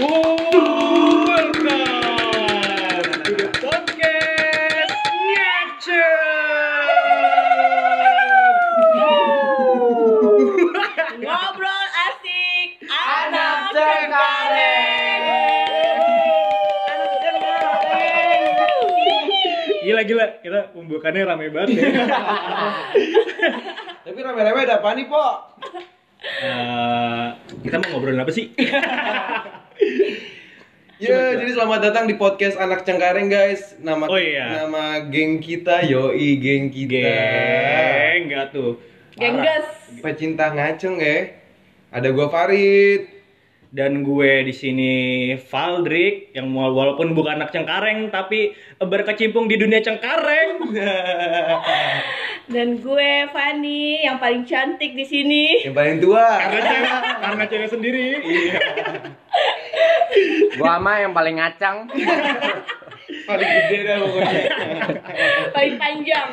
Welcome to the podcast Nyacer. Ngobrol asik anak Cengkareng. Gila, kita pembukaannya rame banget ya. Tapi rame-rame ada apa nih, Po? Kita mau ngobrolin apa sih? Jadi selamat datang di podcast Anak Cengkareng, guys. Nama geng kita, yoi geng kita. Geng enggak tuh. Geng gas. Pecinta ngaceng ya. Ada gua Farid dan gue di sini Valdrik yang walaupun bukan anak cengkareng tapi berkecimpung di dunia cengkareng. Dan gue Fanny yang paling cantik di sini. Yang paling tua. Karena cewek sendiri. Iya. Gue ama yang paling ngacang. Paling gede dah pokoknya. Paling panjang.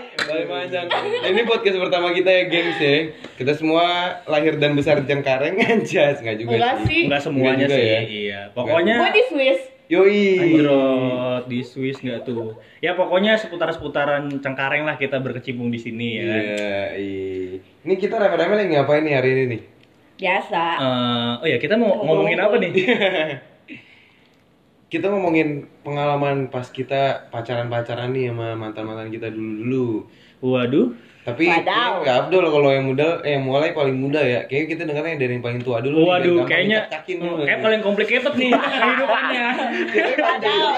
Ini podcast pertama kita ya, gengs ya. Kita semua lahir dan besar di Cengkareng, anjas. Enggak juga sih. Enggak semuanya sih. Ya. Iya. Pokoknya gue di Swiss. Yoi. Android di Swiss enggak tuh. Ya pokoknya seputaran Cengkareng lah kita berkecimpung di sini ya. Iya, ini kita rame-rame lagi ngapain nih hari ini nih? Biasa. Kita mau ngomongin apa nih? Kita ngomongin pengalaman pas kita pacaran-pacaran nih sama mantan-mantan kita dulu-dulu. Waduh. Tapi nggak abdol kalau yang muda, yang mulai paling muda ya. Kayaknya kita dengarnya dari yang paling tua dulu. Waduh, kayaknya paling complicated nih kehidupannya. Padahal.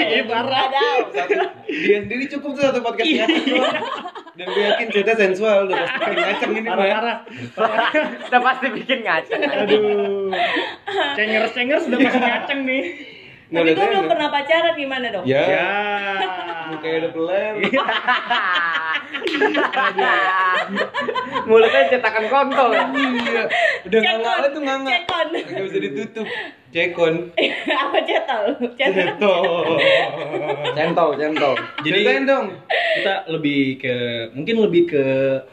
Dia sendiri cukup tuh satu podcast ngaceng doang. Dan gue yakin cerita sensual, udah pasti bikin ngaceng ini mah. Udah pasti bikin ngaceng. Aduh. Cenger-cenger sudah pasti ngaceng nih. Tapi gue belum pernah pacaran, gimana dong? Ya. Mukanya udah pelan. Mulutnya cetakan kontol. Iya. Udah nganga tuh nganga. Cekon. Enggak bisa ditutup. Cekon. Apa cetol? Cetol. Jadi dong. Kita mungkin lebih ke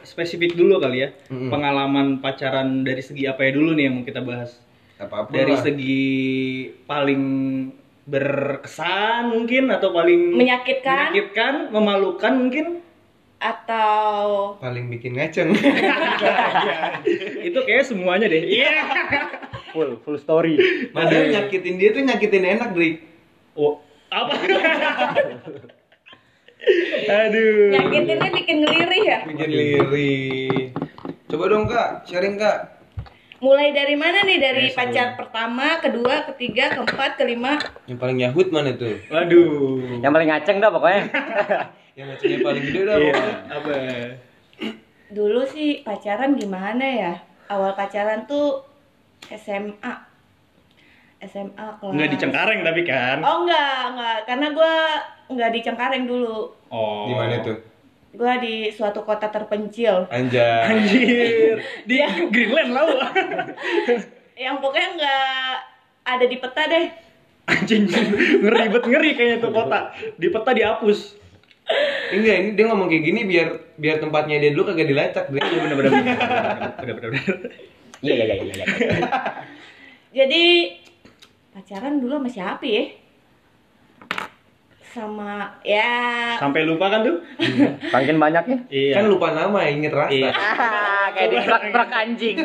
spesifik dulu kali ya. Pengalaman pacaran dari segi apa ya dulu nih yang mau kita bahas? Apapun dari lah. Segi paling berkesan mungkin atau paling menyakitkan, memalukan mungkin, atau paling bikin ngaceng. Itu kayak semuanya deh. Iya. Full story. Padahal nyakitin dia tuh nyakitin enak, Drik. Oh, apa? Aduh. Nyakitinnya bikin lirih ya? Bikin lirih. Coba dong, Kak, sharing, Kak. Mulai dari mana nih? Dari pacar pertama, kedua, ketiga, keempat, kelima. Yang paling Yahud mana tuh? Waduh. Yang paling ngaceng dah pokoknya. Yang ngacengnya paling gede dah pokoknya. Apa? Dulu sih pacaran gimana ya? Awal pacaran tuh SMA kelas. Enggak di Cengkareng tapi kan? Oh enggak. Karena gue enggak di Cengkareng dulu. Oh. Di mana tuh? Gue di suatu kota terpencil. Anjir. Di Greenland lah. Yang pokoknya nggak ada di peta deh. Anjing, ngeri kayaknya tuh kota. Di peta dihapus. Enggak, ini dia ngomong kayak gini biar tempatnya dia dulu kagak dilacak. Dia bener-bener. Iya. Jadi pacaran dulu sama siapa ya? Sama ya sampai lupa kan tuh. Makin banyak ya. Iya. Kan lupa nama ya, inget rasa. Iya. Kayak di truk anjing.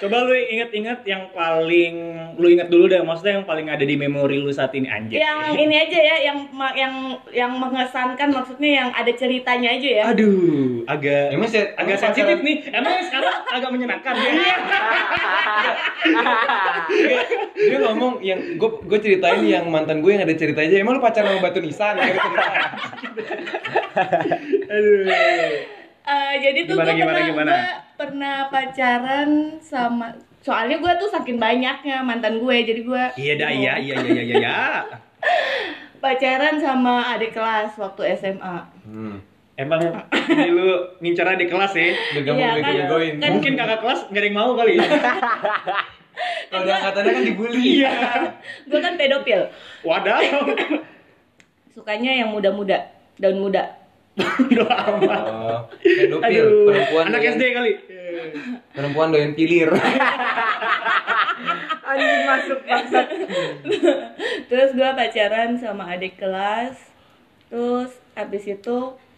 Coba lu inget yang paling lu inget dulu deh, maksudnya yang paling ada di memori lu saat ini, anjing. Yang ini aja ya, yang mengesankan, maksudnya yang ada ceritanya aja ya. Aduh, agak sensitif nih. Emang sekarang agak menyenangkan ya. Dia ngomong yang gue ceritain yang mantan gue yang ada ceritanya. Emang lu pacaran sama batu nisan? Aduh. Jadi tuh gue pernah pacaran sama, soalnya gue tuh saking banyaknya mantan gue, jadi gue iya pacaran sama adik kelas waktu SMA. Emang ini lu ngincar adik kelas ya? Kan, mungkin kakak kelas gak ada yang mau kali ya. Kalau angkatannya kan dibully. Iya. Gue kan pedofil. Wadah. Sukanya yang muda-muda, daun muda. Udah amat. Pedofil, perempuan. Anak SD kali. Perempuan doyan pilir. Anjing masuk banget. Terus gue pacaran sama adik kelas. Terus abis itu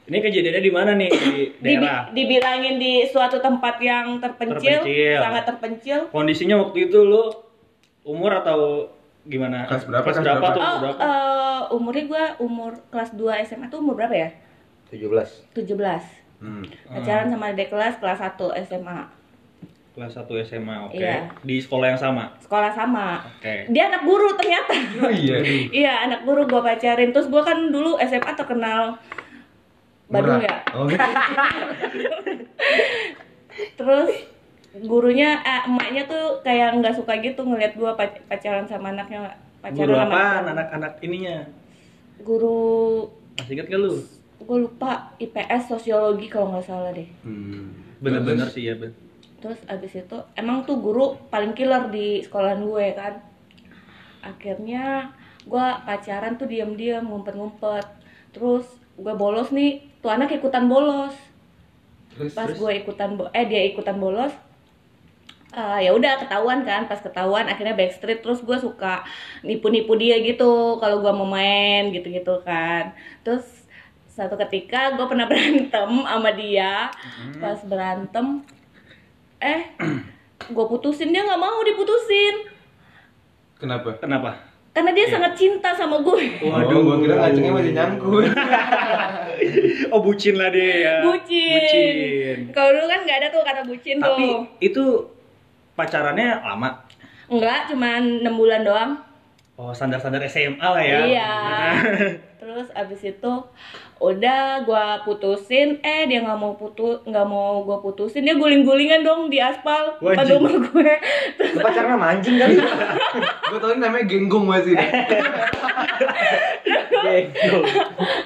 ini kejadiannya di mana nih? Di daerah? Dibilangin di suatu tempat yang terpencil, sangat terpencil. Kondisinya waktu itu lu umur atau gimana? Kelas berapa? Tuh, oh, berapa? Umurnya gue umur kelas 2 SMA tuh umur berapa ya? 17. Pacaran sama adik kelas 1 SMA. Kelas 1 SMA, oke. Okay. Iya. Di sekolah yang sama? Sekolah sama. Oke. Okay. Dia anak guru ternyata. Oh, iya. Iya, anak guru gue pacarin. Terus gue kan dulu SMA terkenal Bandung ya. Oh. Terus gurunya, emaknya tuh kayak nggak suka gitu ngeliat gue pacaran sama anaknya. Guru apaan anak-anak ininya? Guru... Masih inget gak lu? Gue lupa, IPS Sosiologi kalau nggak salah deh. Bener-bener sih ya, Ben. Terus abis itu, emang tuh guru paling killer di sekolahan gue kan. Akhirnya gue pacaran tuh diem-diem, ngumpet-ngumpet. Terus gue bolos nih, tuh anak ikutan bolos. Pas gue ikutan, dia ikutan bolos. Ya udah ketahuan kan, pas ketahuan akhirnya backstreet. Terus gue suka nipu-nipu dia gitu, kalau gue mau main gitu-gitu kan. Terus satu ketika gue pernah berantem sama dia. Pas berantem gue putusin, dia nggak mau diputusin. Kenapa? Karena dia sangat cinta sama gue. Waduh, gue kira ngacengnya masih nyangkut. Oh, bucin lah dia ya. Bucin. Kalau dulu kan nggak ada tuh kata bucin. Tapi tuh. Tapi itu pacarannya lama? Enggak, cuman 6 bulan doang. Oh, standar-standar SMA lah ya. Iya. Terus abis itu udah gue putusin, dia nggak mau gue putusin, dia guling-gulingan dong di aspal depan rumah gue. Terus pacarnya mancing kali. Gue tau ini namanya genggong masih.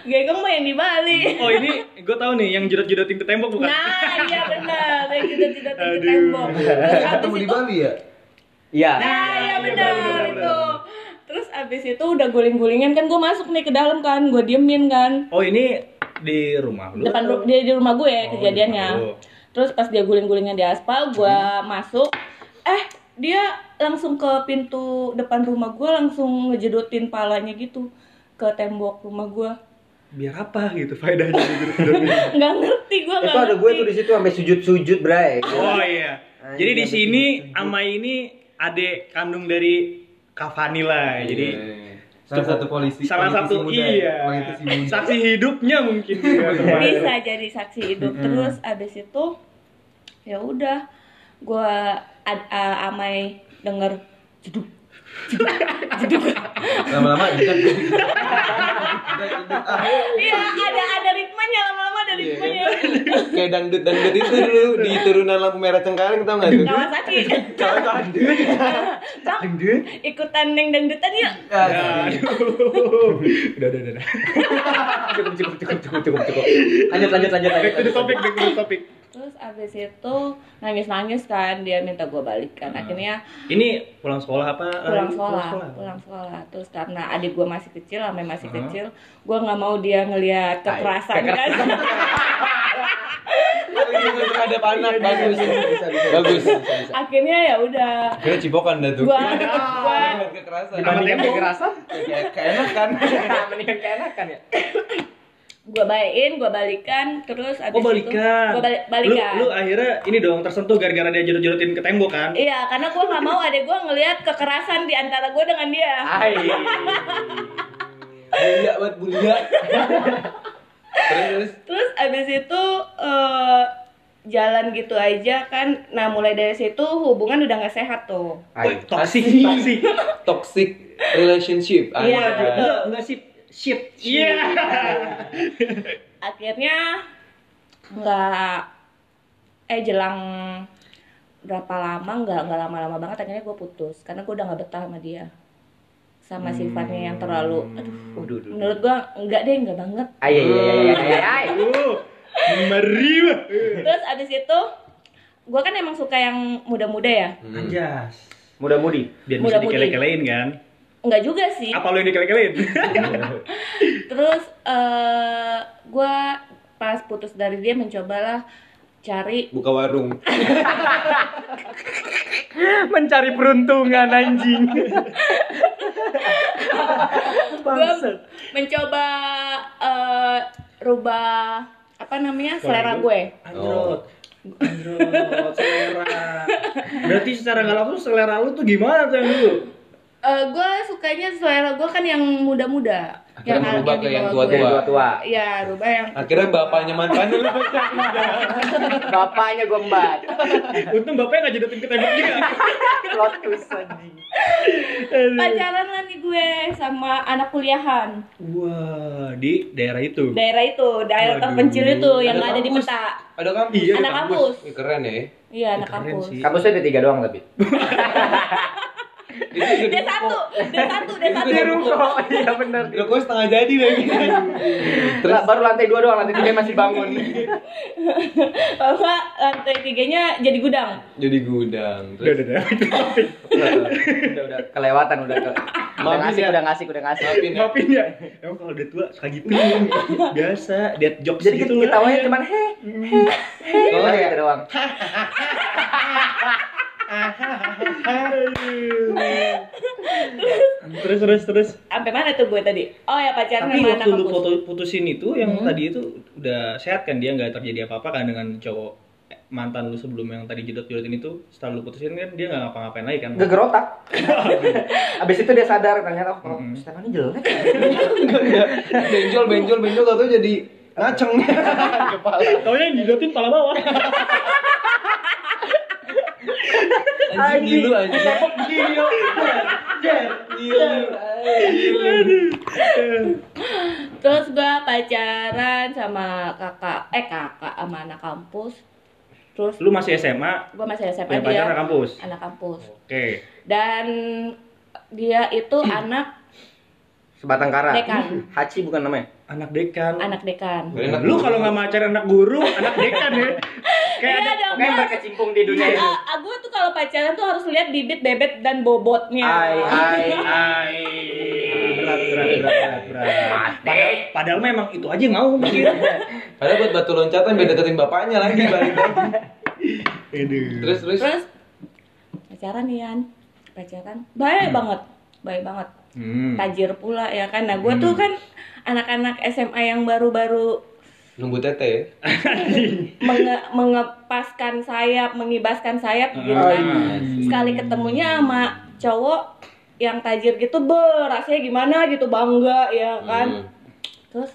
genggong mah yang di Bali. Oh ini gue tau nih yang jedot-jedotin ke tembok bukan? Nah iya benar, yang jedot-jedotin ke tembok. Terus ketemu di Bali ya? Iya. Nah iya benar itu. Terus abis itu udah guling-gulingan kan, gue masuk nih ke dalam kan, gue diemin kan. Oh ini di rumah lu? Depan di rumah gue ya kejadiannya. Terus pas dia guling-gulingan di aspal, gue masuk. Dia langsung ke pintu depan rumah gue, langsung ngejedotin palanya gitu ke tembok rumah gue. Biar apa gitu faedahnya? Nggak ngerti, gue nggak ngerti. Itu ada gue tuh di situ sampai sujud-sujud bray. Oh iya. Jadi di sini ama ini adik kandung dari Kak Vanilla, jadi salah satu politisi muda. Saksi hidupnya mungkin bisa jadi saksi hidup. Terus abis itu ya udah gue amai denger jeduk lama-lama iya ada ritmenya lama-lama dari ritmenya kayak dangdut itu dulu di turunan lampu merah Cengkareng, tau nggak? Kawasaki ikutan neng dangdutan yuk. Udah cukup lanjut back to the topic. Terus abis itu nangis kan, dia minta gue balikan. Akhirnya ini pulang sekolah apa? Pulang sekolah. Terus karena adik gue masih kecil, kecil, gue nggak mau dia ngelihat kekerasan kan. Ada anak bagus. Akhirnya ya udah. Gue cipokan dah tuh. Gue ngelihat kekerasan. Keenakan ya. Gue balikan, terus abis itu balikan. Lu akhirnya ini dong tersentuh gara-gara dia jodotin ke tembok kan? Iya, karena gue nggak mau adek gue ngelihat kekerasan di antara gue dengan dia. Bulia buat bulia. Terus abis itu jalan gitu aja kan. Nah mulai dari situ hubungan udah nggak sehat tuh. Toxic relationship. Iya, nggak sih. Shit. Iya. Akhirnya jelang berapa lama enggak lama-lama banget akhirnya gue putus karena gue udah enggak betah sama dia. Sama sifatnya yang terlalu menurut gue enggak banget. Ay. Meribah. Terus abis itu gue kan emang suka yang muda-muda ya. Anjas. Muda-mudi biar bisa dikele-kelein kan. Enggak juga sih. Apa lu yang dikele-kelein? Terus gue pas putus dari dia mencobalah cari buka warung. Mencari peruntungan anjing. Gue mencoba rubah apa namanya selera gue. Android. Android selera. Berarti secara nggak langsung selera lu tuh gimana tuh yang dulu? Gue sukanya selera gue kan yang muda-muda. Akhirnya yang berubah ke yang tua-tua. Iya, rubah yang akhirnya bapaknya mantan lu. Bapaknya gue embat. Untung bapaknya nggak jodohin ke tembok juga. Plot twist anjing. Pacaran lah nih gue sama anak kuliahan. Wah, di daerah itu. Daerah itu, daerah terpencil itu yang ada di peta. Ada kampus. Iya, anak kampus. Keren ya. Iya, anak kampus. Kampusnya ada 3 doang tapi. D1 di ruko, iya benar. Ruko setengah jadi lagi. Terus baru lantai 2 doang, lantai 3 masih bangun. Bapak lantai 3-nya jadi gudang. Jadi gudang. Terus udah kelewatan udah. Udah ngasih. Maafin ya. Emang kalau udah tua suka gitu. Biasa, dead job gitu. Jadi kita tawain cuman he. Kalau gitu doang. Terus sampai mana tuh gue tadi? Oh ya pacaran sama anak kampus. Tapi waktu lu putusin itu yang tadi itu udah sehat kan, dia nggak terjadi apa-apa kan dengan cowok mantan lu sebelum yang tadi jedot-jedotin itu? Setelah lu putusin kan dia nggak ngapa-ngapain lagi kan? Geger otak. Abis itu dia sadar ternyata oh setannya jelek. Benjol tau tuh jadi ngaceng kepala. Taunya yang jedotin kepala bawah. Anjing lu anjing. Terus gue pacaran sama kakak sama anak kampus. Terus lu masih SMA? Gue masih SMA. Dia pacaran anak kampus. Anak kampus. Oke. Dan dia itu anak sebatang kara. Dekan. Hachi bukan namanya. Anak dekan. Lu kalau nggak pacaran anak guru, anak dekan ya. Kayak berkecimpung di dunia itu. Gue tuh kalau pacaran tuh harus lihat bibit, bebet, dan bobotnya. Hai. Berat. Padahal memang itu aja yang mau mikir. Padahal buat batu loncatan biar deketin bapaknya lagi balik. Terus pacaran nih Yan. Pacaran baik banget. Tajir pula ya kan. Nah gue tuh kan anak-anak SMA yang baru-baru nunggu tete mengepaskan sayap, mengibaskan sayap gitu kan. Sekali ketemunya sama cowok yang tajir gitu, rasanya gimana gitu, bangga ya kan. Terus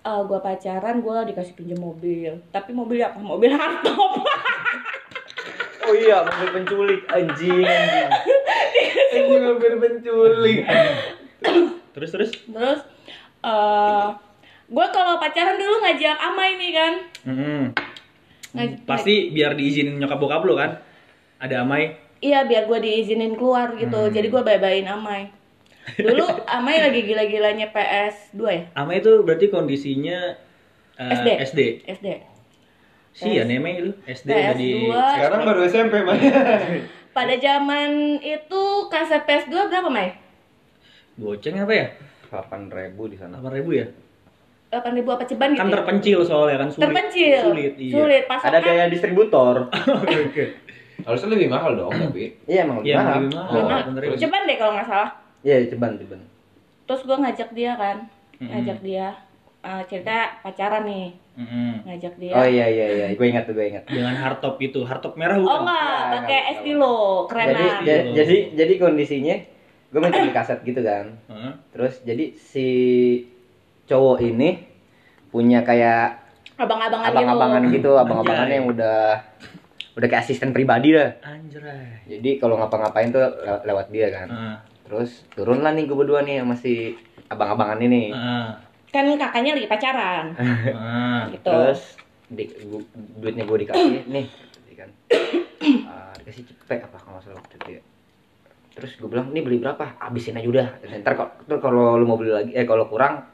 gue pacaran, gue dikasih pinjam mobil. Tapi mobil apa? Mobil hardtop. Oh iya, mobil penculik anjing. Ini mobil penculik. Terus gue kalau pacaran dulu ngajak Amai nih kan. Pasti biar diizinin nyokap bokap lo kan? Ada Amai? Iya, biar gue diizinin keluar gitu. Jadi gue bye-byein Amai. Dulu Amai lagi gila-gilanya PS2 ya? Amai itu berarti kondisinya SD. Sih ya namanya lu SD jadi sekarang baru SMP Mai. Pada zaman itu kaset PS2 berapa Mai? Goceng apa ya? 8.000 di sana. 8.000 ya? 8.000 apa ceban gitu? Kan terpencil soalnya kan sulit. Pasokan. Ada biaya distributor. Oke. Harusnya lebih mahal dong tapi. Iya emang lebih mahal. Ceban deh kalau nggak salah. Iya ceban. Terus gue ngajak dia kan, cerita pacaran nih. Ngajak dia. Oh iya. Gue ingat. Dengan hardtop itu, hardtop merah bukan? Oh nggak, pakai estilo keren. Jadi kondisinya gue minta di kaset gitu kan. Terus jadi si cowok ini punya kayak abang-abangan yang udah kayak asisten pribadi dah. Anjay. Jadi kalau ngapa-ngapain tuh lewat dia kan. Terus turunlah nih gue berdua nih sama si abang-abangan ini. Kan kakaknya lagi pacaran. Gitu. Terus duitnya gue dikasih nih kan. Dikasih cepet apa kalau masalah waktu itu ya. Terus gue bilang, "Nih beli berapa? Habisin aja udah. Ntar kalau lu mau beli lagi kalau kurang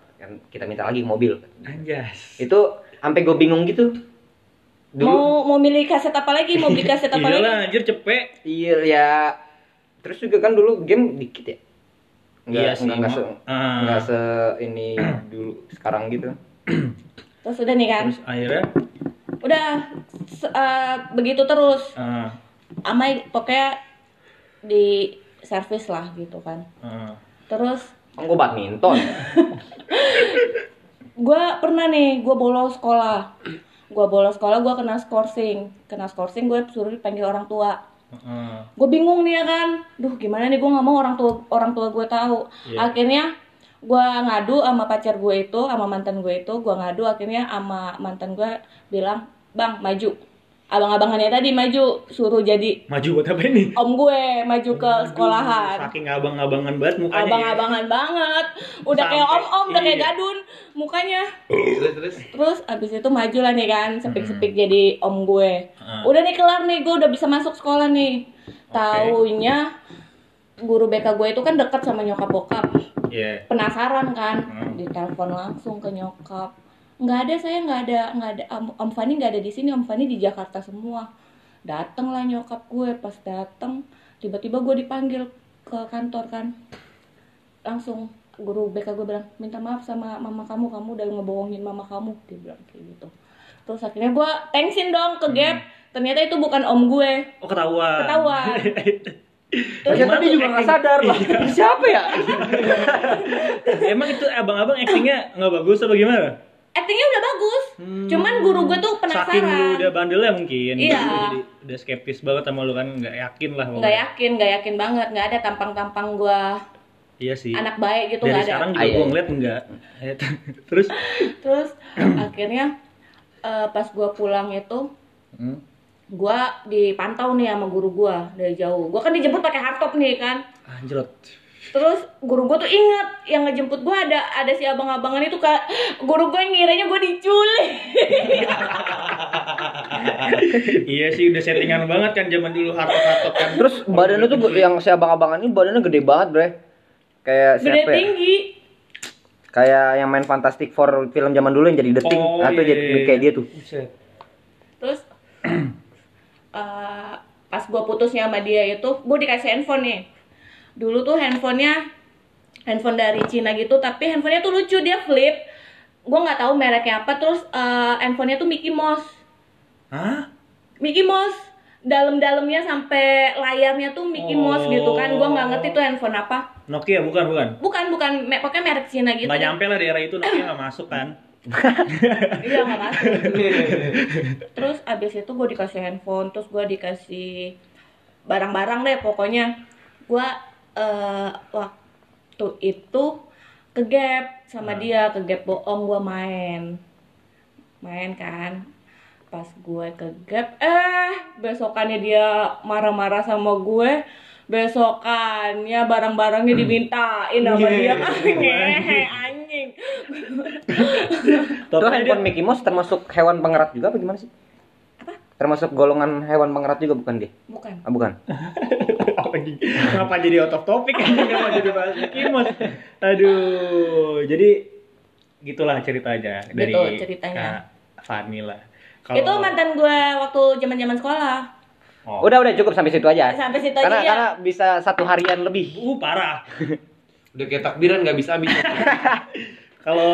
kita minta lagi mobil." Anjas. Itu sampai gue bingung gitu. Dulu, mau milih kaset apa lagi? Mau beli kaset apa lagi? Iyalah anjir cepet. Iya ya. Terus juga kan dulu game dikit ya. Enggak se ini dulu sekarang gitu. Terus udah nih kan. Terus akhirnya udah begitu terus. Amai pokoknya di servis lah gitu kan. Terus gue badminton. Gue pernah nih, gue bolos sekolah. Gue kena skorsing. Gue suruh dipanggil orang tua. Gue bingung nih ya kan, duh gimana nih, gue nggak mau orang tua gue tahu. Akhirnya gue ngadu sama pacar gue itu, sama mantan gue itu, gue ngadu. Akhirnya sama mantan gue bilang, bang maju, abang-abangannya tadi maju, suruh jadi maju buat apa ini? Om gue maju ke sekolahan. Saking abang-abangan banget mukanya. Abang-abangan ya? Banget, udah kayak om-om, udah kayak gadun mukanya. Terus abis itu maju lah nih kan, sepik-sepik jadi om gue. Udah nih kelar nih, gue udah bisa masuk sekolah nih. Taunya guru BK gue itu kan deket sama nyokap bokap. Penasaran kan, ditelepon langsung ke nyokap. Nggak ada, Om Fani nggak ada di sini, Om Fani di Jakarta semua. Dateng lah nyokap gue, pas dateng tiba-tiba gue dipanggil ke kantor kan. Langsung guru BK gue bilang, minta maaf sama mama kamu udah ngebohongin mama kamu, dia bilang kayak gitu. Terus akhirnya gue tensin dong ke gap, ternyata itu bukan om gue. Oh ketahuan. Terus tadi juga nggak sadar lah, siapa ya? Emang itu abang-abang actingnya nggak bagus atau gimana? Actingnya udah bagus, cuman guru gue tuh penasaran. Saking lu udah bandelnya mungkin, jadi udah skeptis banget sama lu kan, nggak yakin banget, nggak ada tampang-tampang gue. Iya sih. Anak baik gitu nggak ada. Sekarang juga gue ngeliat nggak. Terus akhirnya pas gue pulang itu, gue dipantau nih sama guru gue dari jauh. Gue kan dijemput pakai hardtop nih kan. Anjlot. Terus guru gue tuh inget yang ngejemput gue ada si abang-abangan itu kak. Guru gue ngiranya gue diculik. Iya sih, udah settingan banget kan zaman dulu hardtop kan. Terus badannya tuh yang si abang-abangan ini badannya gede banget bre. Kayak gede siapa ya? Tinggi. Kayak yang main Fantastic Four film zaman dulu yang jadi detik atau jadi kayak dia tuh. Terus pas gue putusnya sama dia itu, gue dikasih handphone nih. Dulu tuh handphone dari Cina gitu, tapi handphonenya tuh lucu, dia flip. Gue nggak tahu mereknya apa. Terus handphonenya tuh Mickey Mouse. Hah? Mickey Mouse, dalam-dalamnya sampai layarnya tuh Mickey Mouse gitu kan. Gue nggak ngerti tuh handphone apa. Nokia bukan. Pakai merek Cina gitu. Nggak nyampe lah daerah itu, Nokia nggak masuk kan. Iya nggak masuk. Terus abis itu gue dikasih handphone, terus gue dikasih barang-barang deh pokoknya. Gue waktu itu ke gap sama dia, ke gap bohong gue main kan. Pas gue ke gap, besokannya dia marah-marah sama gue. Besokannya barang-barangnya dimintain sama dia. Anjing. Tuh handphone Mickey Mouse termasuk hewan pengerat juga apa gimana sih? Apa? Termasuk golongan hewan pengerat juga bukan dia? Bukan. Ah bukan. Ngapa jadi out of topic aja, ngapa jadi bahas Mickey Mouse. Aduh, jadi gitulah ceritanya dari Kak Fani lah. Kalo... Itu mantan gue waktu zaman-zaman sekolah. Udah cukup sampai situ aja. Sampai situ aja. Karena bisa satu harian lebih. Parah. Udah kayak takbiran enggak bisa habis. Kalau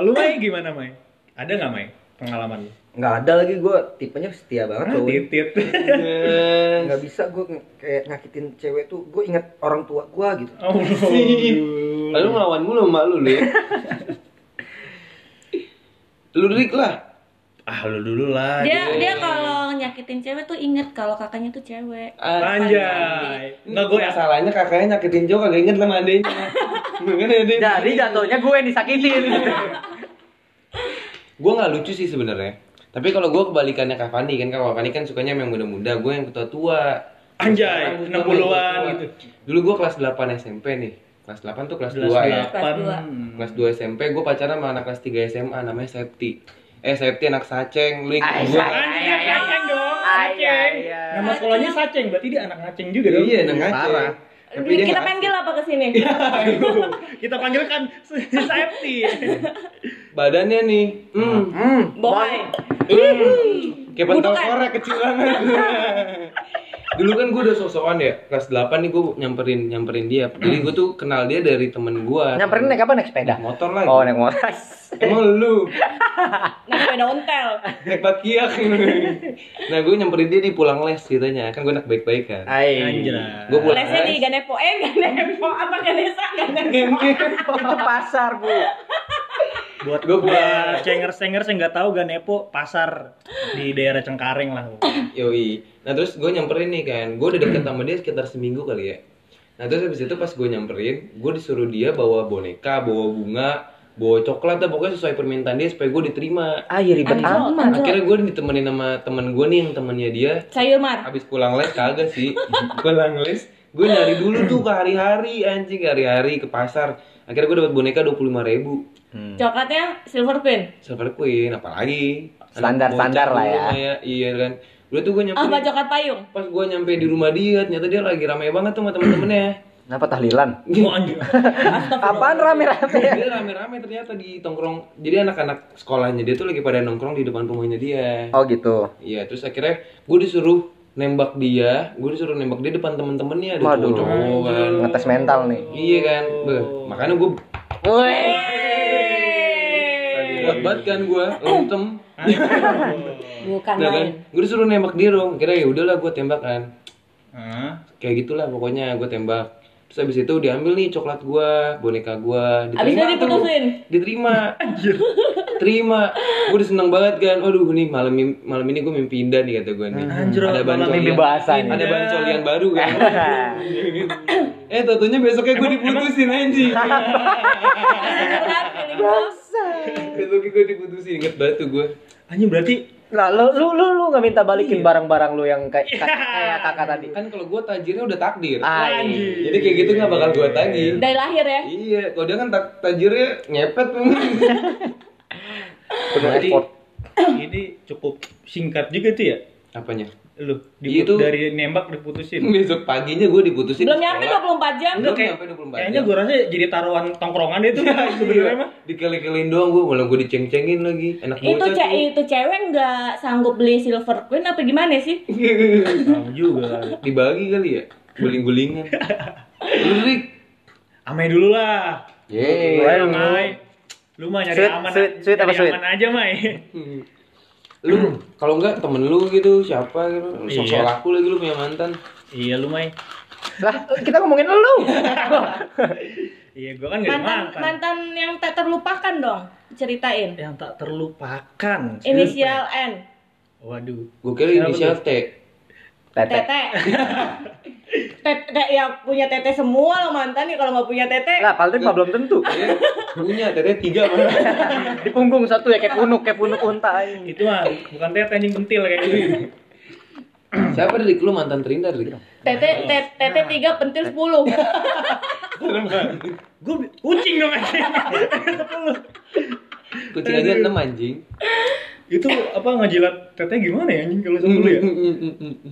lu Mai gimana Mai? Ada enggak Mai pengalaman lu? Enggak ada lagi, gue tipenya setia banget tuh. Titit. Enggak bisa gue kayak nyakitin cewek tuh, gue inget orang tua gue gitu. Lalu ngelawan mulu sama lu ya. Lu Rik lah. Lu dulu lah. Dia kalau nyakitin cewek tuh inget kalau kakaknya tuh cewek. Anjay. Enggak, gue masalahnya kakaknya nyakitin cowok, kagak inget lah sama adenya. Jadi jatuhnya gue yang disakitin. Gue nggak lucu sih sebenarnya. Tapi kalau gue kebalikannya Kak Fani kan, Kak Fani kan sukanya yang muda-muda, gue yang tua-tua. Anjay, 60-an gitu. Dulu gue kelas 8 SMP nih. Kelas 8 tuh kelas 2 ya. Kelas 2 SMP gue pacaran sama anak kelas 3 SMA namanya Septi. Septi anak Saceng, lu ikut gue. Saceng dong, Saceng. Nama sekolahnya Saceng, berarti dia anak ngaceng juga dong. Iya, anak ngaceng. Tapi kita panggil apa ke sini? Kita panggilkan Septi. Badannya nih, bohai. Kayak pentol korek kecil banget. Dulu kan gue udah sok-sokan ya, kelas 8 nih gue nyamperin dia. Jadi gue tuh kenal dia dari temen gue. Nyamperin naik apa? Naik sepeda? Naik motor lagi. Oh, naik motor. Emang lu? Naik sepeda ontel. Naik bakiak. Nah, gue nyamperin dia di pulang les ceritanya. Kan gue anak baik-baik kan. Anjir. Gue pulang lesnya di Ganepo. Ganepo apa Ganesa? Ganepo. Itu pasar, Bu. Buat gue buat cengers-cengers yang nggak tahu Ganepo, pasar di daerah Cengkareng lah. Yoi. Nah terus gue nyamperin nih kan, gue udah deket sama dia sekitar seminggu kali ya. Nah terus habis itu pas gue nyamperin, gue disuruh dia bawa boneka, bawa bunga, bawa coklat lah, pokoknya sesuai permintaan dia supaya gue diterima. Ah ya ribet amat. Akhirnya gue ditemenin sama temen gue nih yang temennya dia. Sayumat. Abis pulang les kagak sih, pulang les gue nyari dulu tuh ke hari-hari anjing, hari-hari ke pasar. Akhirnya gue dapat boneka 25.000. Coklatnya silver queen apalagi standar lah ya. Iya kan, udah tuh gue nyampe coklat payung. Pas gue nyampe di rumah dia ternyata dia lagi ramai banget tuh sama temen-temennya. Kenapa tahlilan? Apaan rame-rame? Dia rame-rame ternyata di tongkrong. Jadi anak-anak sekolahnya dia tuh lagi pada nongkrong di depan rumahnya dia. Oh gitu. Iya, terus akhirnya gue disuruh nembak dia, depan temen-temennya. Waduh, kan ngetes mental nih. Iya kan, makanya gue buat banget kan gue, lentem. Bukan nah, kan, gue disuruh nembak dia dong. Kira ya udahlah gue tembak kan. Kayak gitulah pokoknya gue tembak. Terus abis itu diambil nih coklat gue, boneka gue. Abis itu diputusin. Diterima. Terima. Gue udah seneng banget kan. Waduh nih malam ini gue mimpi indah nih kata gue nih. Ada bancolian baru kan. Tentunya besoknya gue diputusin anjing. Besoknya gue diputusin, inget batu gue. Anjing berarti lah lu nggak minta balikin barang-barang lu yang kayak kakak tadi kan. Kalau gue tajirnya udah takdir. Anjir. Jadi kayak gitu nggak bakal gue tagih dari lahir ya. Iya, kalau dia kan tajirnya nyepet. Berarti ini cukup singkat juga tuh ya apanya lu dari nembak diputusin. Besok paginya gue diputusin. Belum nyampe 24 jam. Belum nyampe 24 jam. Kayaknya gue rasa jadi taruhan tongkrongan itu sebenarnya mah. Dikele-kelein doang gue, malah gue diceng-cengin lagi. Enak banget. Itu cewek enggak sanggup beli silver queen apa gimana sih? Tahu juga. Dibagi kali ya. Guling-gulingan. Lirik. Amai dulu lah. Yeay. Lu mah nyari aman. Sweet apa sweet? Aman aja, Mai. Lu kalau enggak temen lu gitu siapa gitu, sok-sok laku lagi lu punya mantan. Iya lu Mai lah, kita ngomongin lu. Iya gua kan enggak mantan yang tak terlupakan dong, ceritain yang tak terlupakan. Inisial N. Waduh, gua kira inisial T. Tete. Tete ya punya tete semua lo mantan ya, kalau nggak punya tete. Lah paling mah belum tentu. Punya tete 3 mana? Di punggung satu ya kayak punuk unta ini. Itu mah bukan tete anjing pentil kayak gitu. Siapa dari lu mantan terindah dari? Tete 3 pentil 10. Gue kucing dong anjing. 10. Kucing aja 6 anjing. Itu apa ngejilat tetenya gimana ya anjing kalau dulu ya?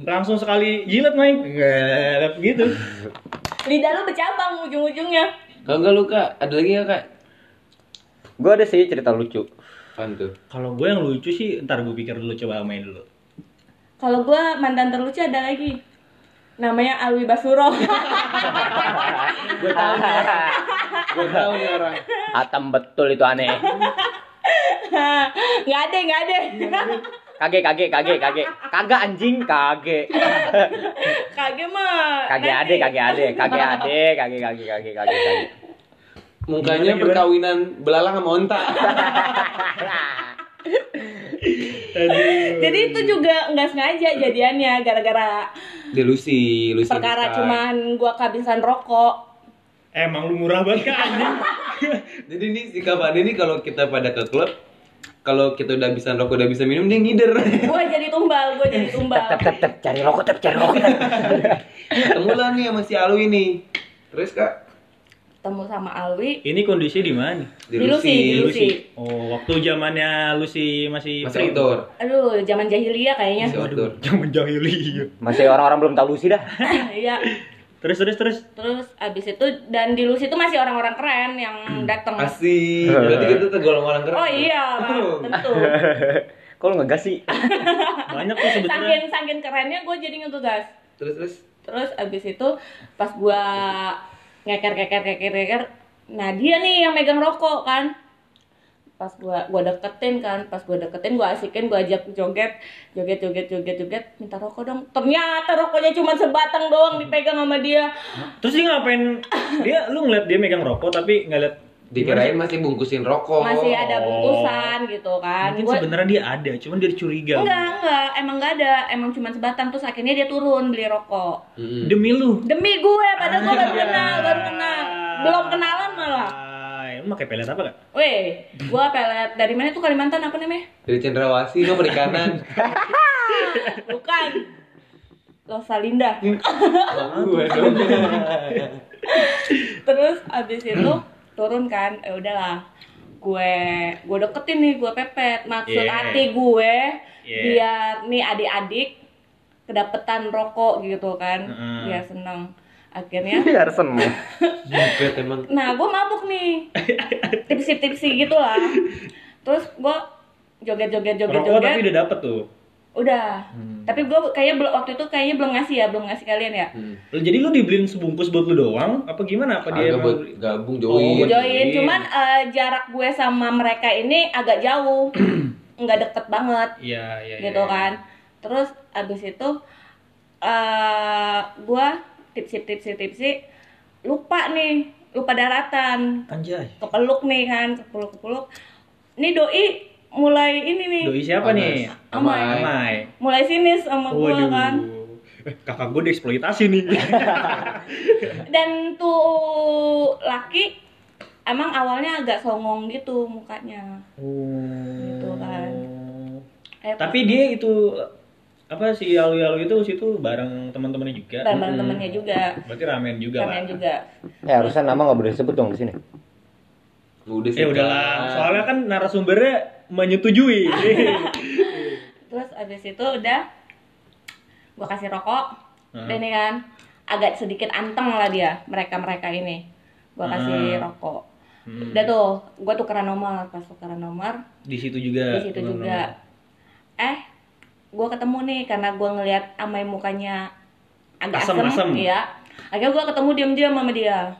Langsung sekali jilat Mai. Enggak gitu. Lidah lu bercabang ujung-ujungnya. Kalau enggak lu Kak, ada lagi enggak Kak? Gue ada sih cerita lucu. Apaan tuh? Kalau gue yang lucu sih ntar gue pikir dulu, coba main dulu. Kalau gue mantan terlucu ada lagi. Namanya Alwi Basuro. Gue tahu nih orang. Atam betul itu aneh. Nggak ada. Kage. Mukanya perkawinan belalang sama onta. Jadi itu juga nggak sengaja jadiannya, gara-gara delusi. Perkara cuman gua kehabisan rokok. Emang lu murah banget kan? Jadi nih si kapan ini kalau kita pada ke klub, kalau kita udah bisa rokok, udah bisa minum, dia ngider. Gue jadi tumbal. Tep cari rokok. Ketemu lah nih sama si Alwi nih. Terus Kak? Ketemu sama Alwi. Ini kondisi di mana? Di Lucy. Oh, waktu zamannya Lucy masih outdoor. Aduh, zaman jahiliyah kayaknya. Masih orang-orang belum tahu Lucy dah. Iya. Terus abis itu, dan di Lucy itu masih orang-orang keren yang datang. Asik. Berarti kita tergolong orang keren. Oh iya, tentu. Kok lu ngegas sih? Banyak tuh sebetulnya. Saking kerennya gue jadi ngegas. Terus abis itu pas gua ngeker, nah dia nih yang megang rokok kan. Pas gua deketin, gua asikin, gua ajak joget, minta rokok dong. Ternyata rokoknya cuma sebatang doang dipegang sama dia. Terus dia ngapain? Dia lu ngeliat dia megang rokok tapi nggak liat, dikirain masih bungkusin rokok, masih ada bungkusan gitu kan. Mungkin sebenarnya dia ada, cuman dia curiga. Enggak, emang nggak ada, emang cuma sebatang. Terus akhirnya dia turun beli rokok. Demi lu? Demi gue, padahal gue baru kenal, belum kenalan malah. Lu pakai pelet apa gak? Weh, gua pelet dari mana tuh, Kalimantan apa namanya? Dari Cendrawasih, gua perikanan. Bukan, Rosalinda. Terus abis itu turun kan, udahlah. Gue deketin nih, gue pepet. Maksud hati gue biar nih adik-adik kedapetan rokok gitu kan, biar seneng. Akhirnya biar seneng. Nah, gue mabuk nih, tipsi-tipsi gitu lah. Terus gue joget. Rokok tapi udah dapet tuh. Udah, tapi gue kayaknya waktu itu belum ngasih kalian ya. Jadi lu dibeliin sebungkus buat lu doang? Apa gimana? Apa dia buat gabung join? Cuman jarak gue sama mereka ini agak jauh, nggak deket banget. Iya. Gitu kan. Terus abis itu gue tipsi, lupa daratan. Anjay. Kepeluk nih kan, kepeluk. Nih doi mulai ini nih. Doi siapa nih? Amai. Mulai sinis sama gue kan. Kakak gue dieksploitasi nih. Dan tuh laki emang awalnya agak songong gitu mukanya. Gitu kan. Tapi dia itu apa sih, Yalu itu situ bareng teman-temannya juga. Bareng temannya juga. Berarti ramen juga. Ya harusnya nama enggak boleh disebut dong di sini. Udahlah. Soalnya kan narasumbernya menyetujui. Terus abis itu udah gua kasih rokok. Dan ini kan agak sedikit anteng lah dia, mereka ini. Gua kasih rokok. Udah tuh, gua tukeran nomor. Di situ juga. Gua ketemu nih karena gua ngelihat Amai mukanya agak asem. Iya. Akhirnya gua ketemu diam-diam sama dia.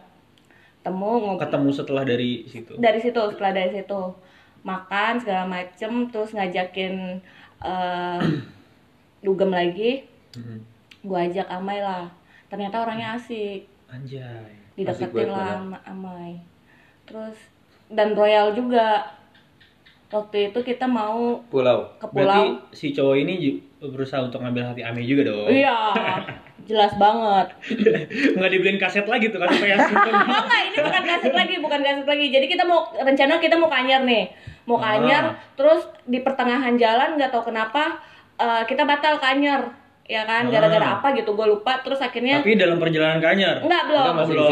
Ketemu setelah dari situ. Makan segala macem, terus ngajakin dugem lagi. Gua ajak Amai lah. Ternyata orangnya asik. Anjay. Dideketin lah sama Amai. Terus dan royal juga. Waktu itu kita mau ke pulau. Berarti si cowok ini berusaha untuk ngambil hati Amai juga dong. Iya. Jelas banget. Nggak dibeliin kaset lagi tuh kan, PS. Enggak, ini bukan kaset lagi. Jadi rencana kita mau kanyar nih. Mau kanyar, terus di pertengahan jalan nggak tahu kenapa kita batal kanyar. Ya kan, gara-gara apa gitu gue lupa. Terus akhirnya tapi dalam perjalanan kanyar. Enggak, belum. Masih di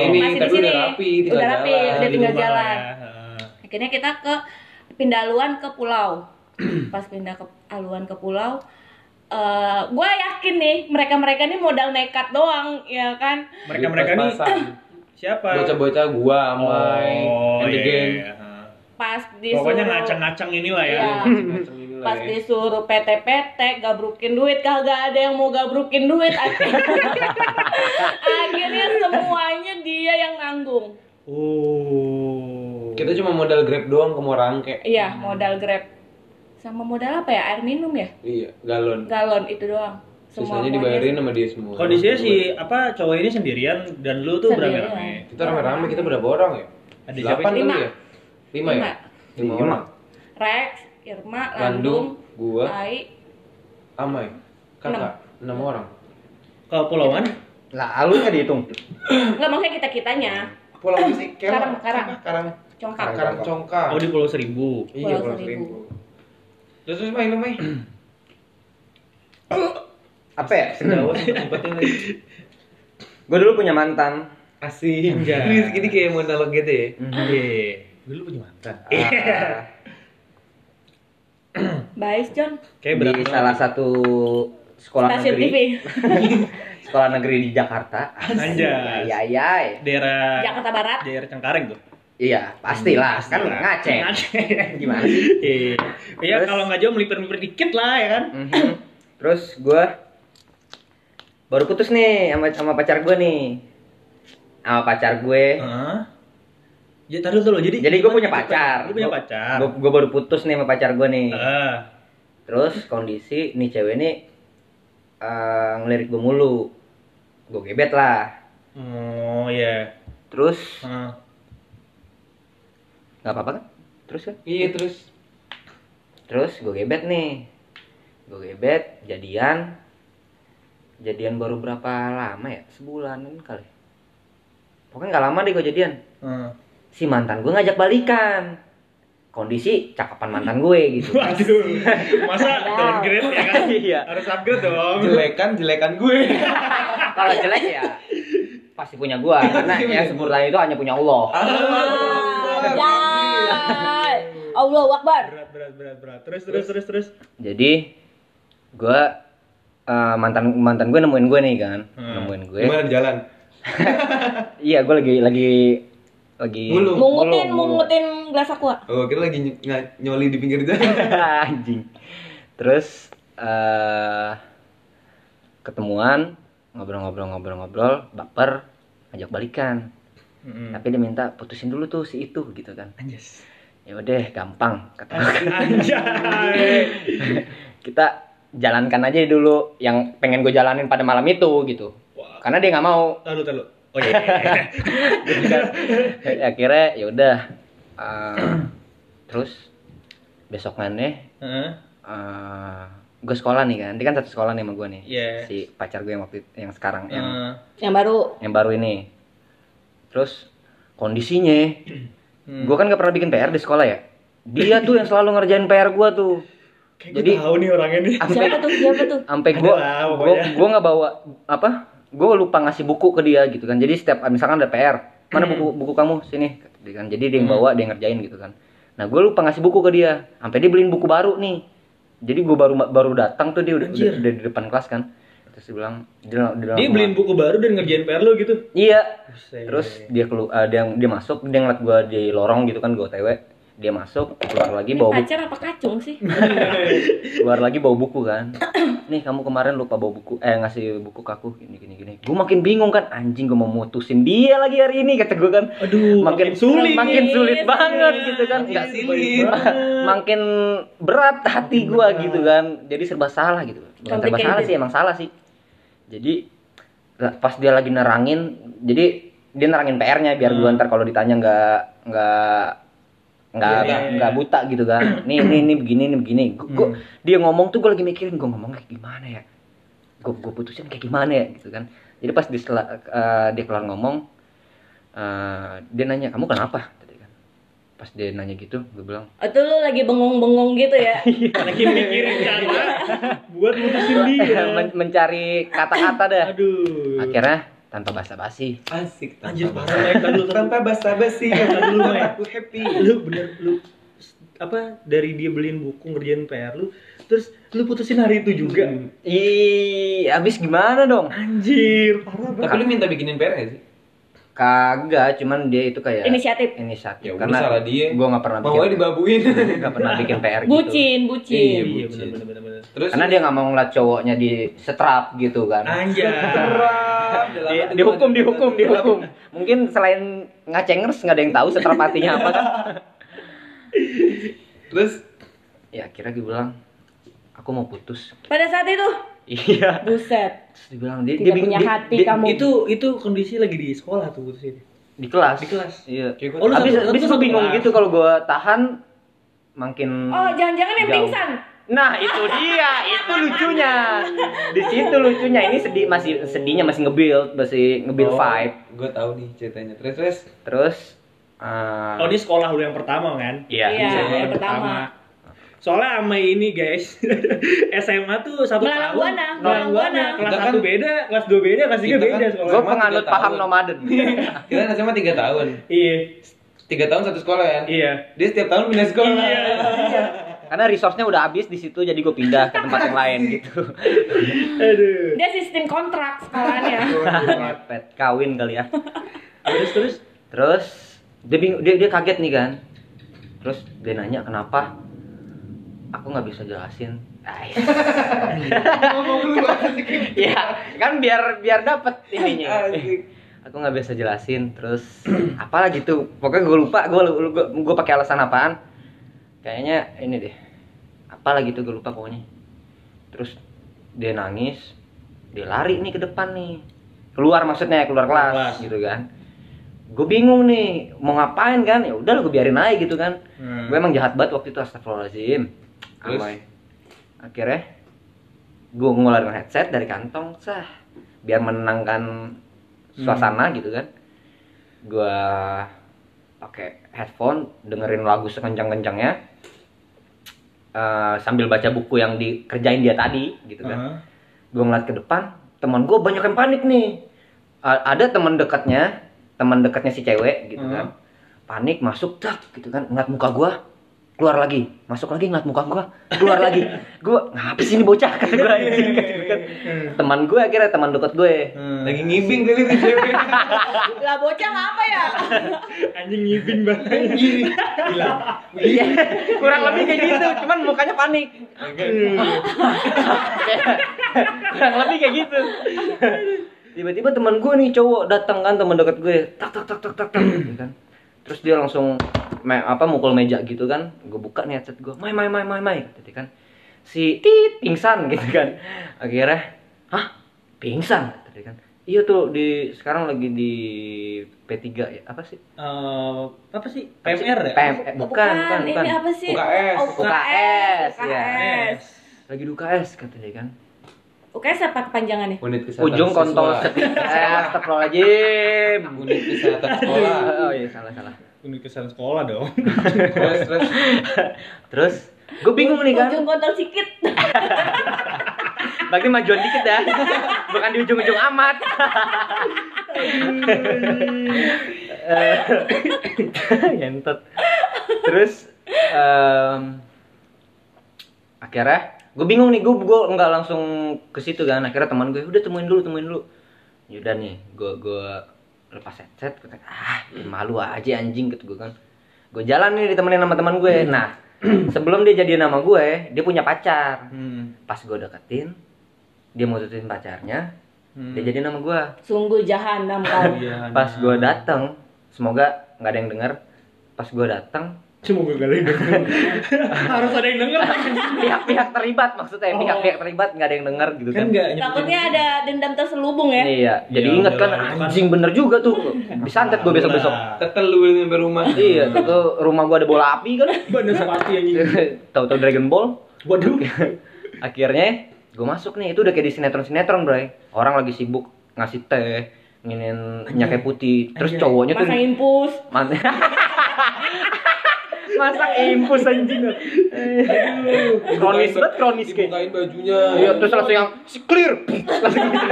sini. Udah rapi, tinggal jalan. Akhirnya kita pindah ke pulau. Gue yakin nih mereka ini modal nekat doang, ya kan? Mereka nih siapa? Bocah-bocah gue, Amai, geng. Pas disuruh pokoknya ngacang-ngacang inilah ya. Pas disuruh PT gabrukin duit, kagak ada yang mau gabrukin duit. Akhirnya semuanya dia yang nanggung. Kita cuma modal Grab doang ke Morangke. Iya, modal Grab. Sama modal apa ya? Air minum ya? Iya, galon itu doang. Sisanya dibayarin sama dia semua. Kondisinya si cowok ini sendirian dan lu tuh rame-rame. Kita rame-rame, kita berapa orang ya? Ada 8 kali ya? 5 ya? 5 orang. Rex, Irma, Landung, gua, Ai, Amai, kakak, 6 orang. Ke pulau mana? Lah, lu enggak dihitung. Enggak, maksudnya kita-kitanya. Pulau sih, Karang Congkak. Oh, di Pulau Seribu. Iya, Pulau Seribu. Terus main. Apa ya? Sendawa tempatnya lagi. Gue dulu punya mantan. Asik. Terus gini kayak monolog gitu ya. Gue dulu punya mantan. Baik, John. Di salah satu sekolah negeri di Jakarta. Anjay. Ayayay. Daerah Jakarta Barat. Daerah Cengkareng tuh. Iya, pastilah. Kan ngaceng. Gimana sih? Iya, kalau nggak jauh melipir-melipir dikit lah ya kan. Terus gue baru putus nih sama pacar gue nih. Sama pacar gue. Ya, taruh dulu. Jadi gue punya pacar. Gue punya pacar. Gue baru putus nih sama pacar gue nih. Terus kondisi nih cewek nih ngelirik gue mulu. Gue gebet lah. Oh iya. Terus nggak apa-apa kan? Terus kan? Iya terus. Terus gue gebet nih. Gue gebet, jadian. Jadian baru berapa lama ya? Sebulanan kali. Pokoknya nggak lama deh gue jadian. Si mantan gue ngajak balikan. Kondisi cakapan mantan gue gitu. Waduh. Masa downgrade ya kan? Iya. Harus upgrade dong. Jelekan gue. Kalau jelek ya pasti punya gue. Karena yang sempurna itu hanya punya Allah. Allah Akbar. Berat. Terus. Jadi gue mantan gue nemuin gue nih kan. Nemuin gue. Gimana di jalan? Iya, gue lagi mungutin gelas aqua. Oh, kita lagi nyoli di pinggir jalan. Anjing. Terus ketemuan, ngobrol, baper, ajak balikan. Tapi dia minta putusin dulu tuh si itu gitu kan. Anjas. Ya udah, gampang kata anjay. Kita jalankan aja dulu yang pengen gue jalanin pada malam itu gitu. Wow. Karena dia enggak mau. Tahu. Oh iya. Yeah. Akhirnya ya udah. Terus besokannya gue sekolah nih kan. Dia kan satu sekolah nih sama gue nih. Yeah. Si pacar gue yang waktu yang sekarang yang baru ini. Terus kondisinya gue kan gak pernah bikin PR di sekolah ya. Dia tuh yang selalu ngerjain PR gue tuh. Kayak jadi tahu nih orangnya nih. Siapa tuh? Sampai gue nggak bawa gue lupa ngasih buku ke dia gitu kan. Jadi setiap misalkan ada PR, mana buku kamu sini kan. Jadi dia yang bawa, dia yang ngerjain gitu kan. Nah gue lupa ngasih buku ke dia, sampai dia beliin buku baru nih. Jadi gue baru datang tuh dia udah di depan kelas kan. Terus dia bilang dia beliin buku baru dan ngerjain PR lo gitu. Iya. Terus dia masuk, dia ngeliat gue di lorong gitu kan, gue OTW. Dia masuk, keluar lagi bawa buku. Pacar apa kacung sih? Keluar lagi bawa buku kan. Nih kamu kemarin lupa bawa buku, ngasih buku ke aku gini. Gue makin bingung kan, anjing gue mau mutusin dia lagi hari ini kata gue kan. Aduh, makin sulit banget gitu kan. Enggak sulit. Makin berat hati gue gitu kan. Jadi serba salah gitu. Serba salah sih, emang salah sih. Jadi pas dia lagi nerangin, jadi dia nerangin PR-nya biar gue ntar kalau ditanya nggak buta gitu kan. Ini begini. Gue dia ngomong tuh gue lagi mikirin gue ngomong kayak gimana ya. Gue putusin kayak gimana ya gitu kan. Jadi pas dia kelar ngomong, dia nanya kamu kenapa tadi kan. Pas dia nanya gitu gue bilang, itu lu lagi bengong-bengong gitu ya. Lagi mikirin cara buat putusin dia. Mencari kata-kata dah. Aduh. Akhirnya tanpa basa-basi. Asik. Anjir, tanpa basa-basi. Kalau lu aku happy. Lu bener lu dari dia beliin buku ngerjain PR lu, terus lu putusin hari itu juga. Ih, abis gimana dong? Anjir, parah banget. Tapi lu minta bikinin PR enggak sih? Kagak, cuman dia itu kayak inisiatif. Ya, karena salah dia. Gua enggak pernah bikin. Mau dibabuin. Enggak pernah bikin PR gitu. Bucin. Iya, bener. Terus, karena dia nggak mau ngeliat cowoknya di setrap gitu kan. Anjay. Dihukum. Mungkin selain ngacengers nggak ada yang tahu setrap hatinya apa kan. Terus ya akhirnya dia bilang aku mau putus. Pada saat itu? Iya. Buset. Terus dia bilang dia punya hati kamu. Itu kondisi lagi di sekolah tuh putus ini. Di kelas. Iya. Abis lu bingung gitu kalau gue tahan makin. Oh jangan-jangan yang pingsan. Nah itu dia, itu lucunya. Di situ lucunya, ini sedih, masih nge-build, vibe. Gue tahu nih ceritanya. Terus. Oh ini sekolah lu yang pertama kan? Iya, yang pertama. Soalnya sama ini guys, SMA tuh 1 tahun. Malang Buana. Kelas 1 beda, kelas 2 beda, kelas 3 beda sekolah. Gue penganut paham nomaden. Kita SMA 3 tahun. Iya. 3 tahun satu sekolah kan? Iya. Dia setiap tahun pindah sekolah. Iya. Karena resource-nya udah habis di situ, jadi gue pindah ke tempat yang lain gitu. Aduh. Dia sistem kontrak sekolahnya. Ngepet kawin kali ya. Terus dia kaget nih kan. Terus dia nanya kenapa? Aku nggak bisa jelasin Iya, kan biar dapet ininya. Aku nggak biasa jelasin, terus apalagi tuh, pokoknya gue lupa, gue pakai alasan apaan? Kayaknya ini deh, apalagi tuh gue lupa pokoknya. Terus dia nangis, dia lari nih ke depan nih, keluar maksudnya keluar kelas gitu kan. Gue bingung nih mau ngapain kan, ya udah gue biarin aja gitu kan. Gue emang jahat banget waktu itu, astagfirullahaladzim. Akhirnya gue ngeluarin headset dari kantong sah biar menenangkan suasana gitu kan. Gue pakai headphone dengerin lagu sekencang-kencangnya sambil baca buku yang dikerjain dia tadi gitu kan. Gue ngeliat ke depan, teman gue banyak yang panik nih. Ada teman dekatnya si cewek gitu kan, panik masuk tak gitu kan, ngeliat muka gua, keluar lagi, masuk lagi, ngeliat muka gua, keluar lagi. Gua ngapis ini bocah, kata gua anjing kan. Teman gue akhirnya teman dekat gue lagi ngibing kali nih cewek. Lah bocah apa ya? Anjing ngibing banget. Gila. Iya. Kurang lebih kayak gitu, cuman mukanya panik. Kurang lebih kayak gitu. Tiba-tiba teman gue nih cowok datang kan, teman dekat gue, tak gitu kan. Terus dia langsung mukul meja gitu kan. Gue buka nih headset gue, mai gitu kan. Si tit pingsan gitu kan. Akhirnya hah pingsan gitu kan. Iya tuh di sekarang lagi di P3 ya, apa sih? PMR ya? Bukan. Ini apa sih? UKS. Lagi di UKS katanya kan. UKS apa kepanjangannya? Unit Kesehatan Ujung Kontol Sekolah. Astagfirullahaladzim. Unit Kesehatan Sekolah. Oh iya, salah. Unit Kesehatan Sekolah dong. Terus gue bingung nih kan. Ujung Kontol Sikit. Berarti majuan dikit ya. Bukan di ujung-ujung amat. Gentot. Terus akhirnya gue bingung nih, gue nggak langsung ke situ kan. Akhirnya teman gue udah temuin dulu. Yaudah nih, gue lepas headset, gue kata malu aja anjing gitu gue kan. Gue jalan nih ditemenin sama teman gue. Nah sebelum dia jadi nama gue, dia punya pacar. Pas gue deketin, dia mau tututin pacarnya, dia jadi nama gue. Sungguh jahanam kau. Pas gue dateng, semoga nggak ada yang denger. Pas gue dateng, semoga gak ada yang denger. Harus ada yang denger. Pihak-pihak terlibat maksudnya, pihak-pihak terlibat gak ada yang denger gitu kan. Takutnya ada dendam terselubung ya. Iya, jadi ya, ingat kan anjing bener juga tuh. Disantet gue besok-besok. Teteluin sampai rumah. Iya, ke rumah gue ada bola api kan. Bener sama api yang ini. Tahu-tahu Dragon Ball. Waduh. Akhirnya gue masuk nih, itu udah kayak di sinetron-sinetron, Bray. Orang lagi sibuk ngasih teh, nginin minyak putih. Terus cowoknya tuh masang impus. Masak impus anjing. Kronis banget, kronis kayak. Bukain bajunya. Iya, terus langsung yang clear. Langsung gitu.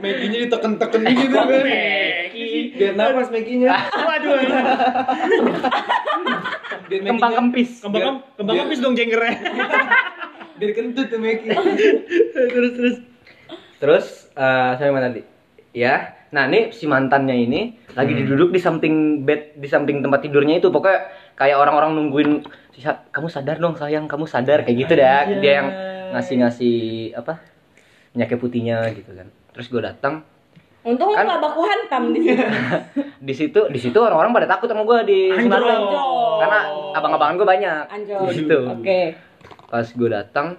Meginya diteken-teken gitu kan. Biar nafas meginya. Waduh. Kembang kempis. Kembang kempis dong jengernya. Biar kentut tuh Megi. Terus sampai mana tadi? Ya. Nah, ini si mantannya ini lagi duduk di samping bed, di samping tempat tidurnya itu. Pokoknya kayak orang-orang nungguin, kamu sadar dong sayang, kamu sadar, kayak gitu dah. Dia yang ngasih apa? Minyak putihnya gitu kan. Terus gue datang. Untung kan, gak baku hantam di situ. di situ orang-orang pada takut sama gue di Semarang. Karena abang-abangan gue banyak. Di situ. Okay. Pas gue datang,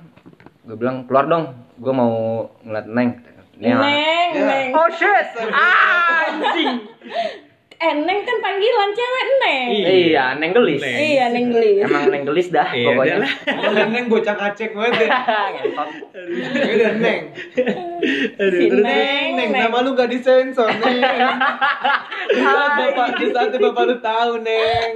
gue bilang, "Keluar dong, gue mau ngeliat Neng." Neng. Oh shit. Anjing. Neng kan panggilan cewek, Neng. Iya, Neng gelis. Emang Neng gelis dah pokoknya. Neng bocah kacek banget. Ngentot. Udah Neng. Neng, nama lu gak disensor, Neng. Bapak di saat bapak lu tahu, Neng.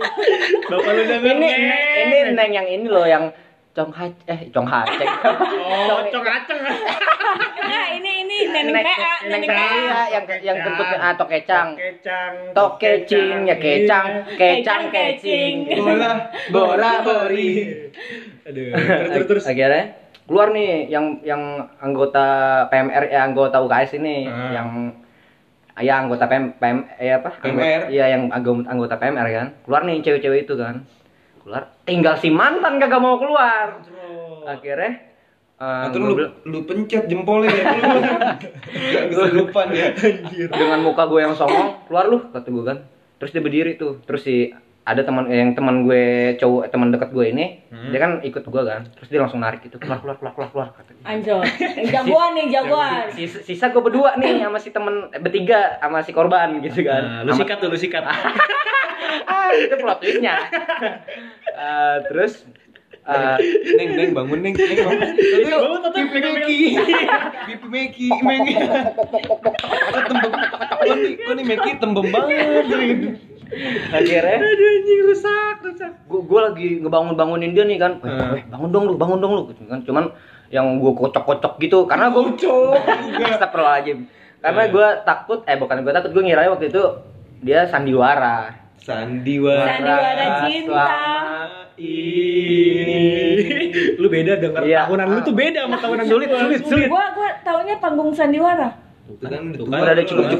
Bapak lu denger ini Neng yang ini loh, yang Cong hacek. Oh, cong haceng. Nah, ini neneng PA yang bentuknya atau kecang. Bola bori. Aduh. Terus akhirnya keluar nih yang anggota PMR, anggota UKS ini, yang anggota PMR, iya yang anggota PMR kan. Keluar nih cewek-cewek itu kan. keluar, tinggal si mantan kagak mau keluar. Akhirnya lu pencet jempolnya gak lupa ya. Dengan muka gue yang songong, keluar lu, kata gue kan. Terus dia berdiri tuh. Terus si ada teman yang teman gue cowok, teman dekat gue ini, dia kan ikut gue kan. Terus dia langsung narik itu, keluar kata dia. Anjol. Jagoan nih, jagoan. Sisa gue berdua nih sama si teman bertiga sama si korban gitu kan. Lu sikat tuh, lu sikat. Itu plot twistnya. Terus neng bangun neng bangun. Pipi Meki. Kok nih Meki tembem banget. Akhirnya anjing rusak. Gue lagi ngebangun-bangunin dia nih kan. Bangun dong lu kan. Cuman yang gue kocok-kocok gitu karena gue astagfirullahaladzim. Karena gue takut, gue ngira waktu itu dia sandiwara cinta ini. Lu beda denger tahunan lu tuh beda sama tahunan sulit. Gua taunya panggung sandiwara. Itu kan ada cukup.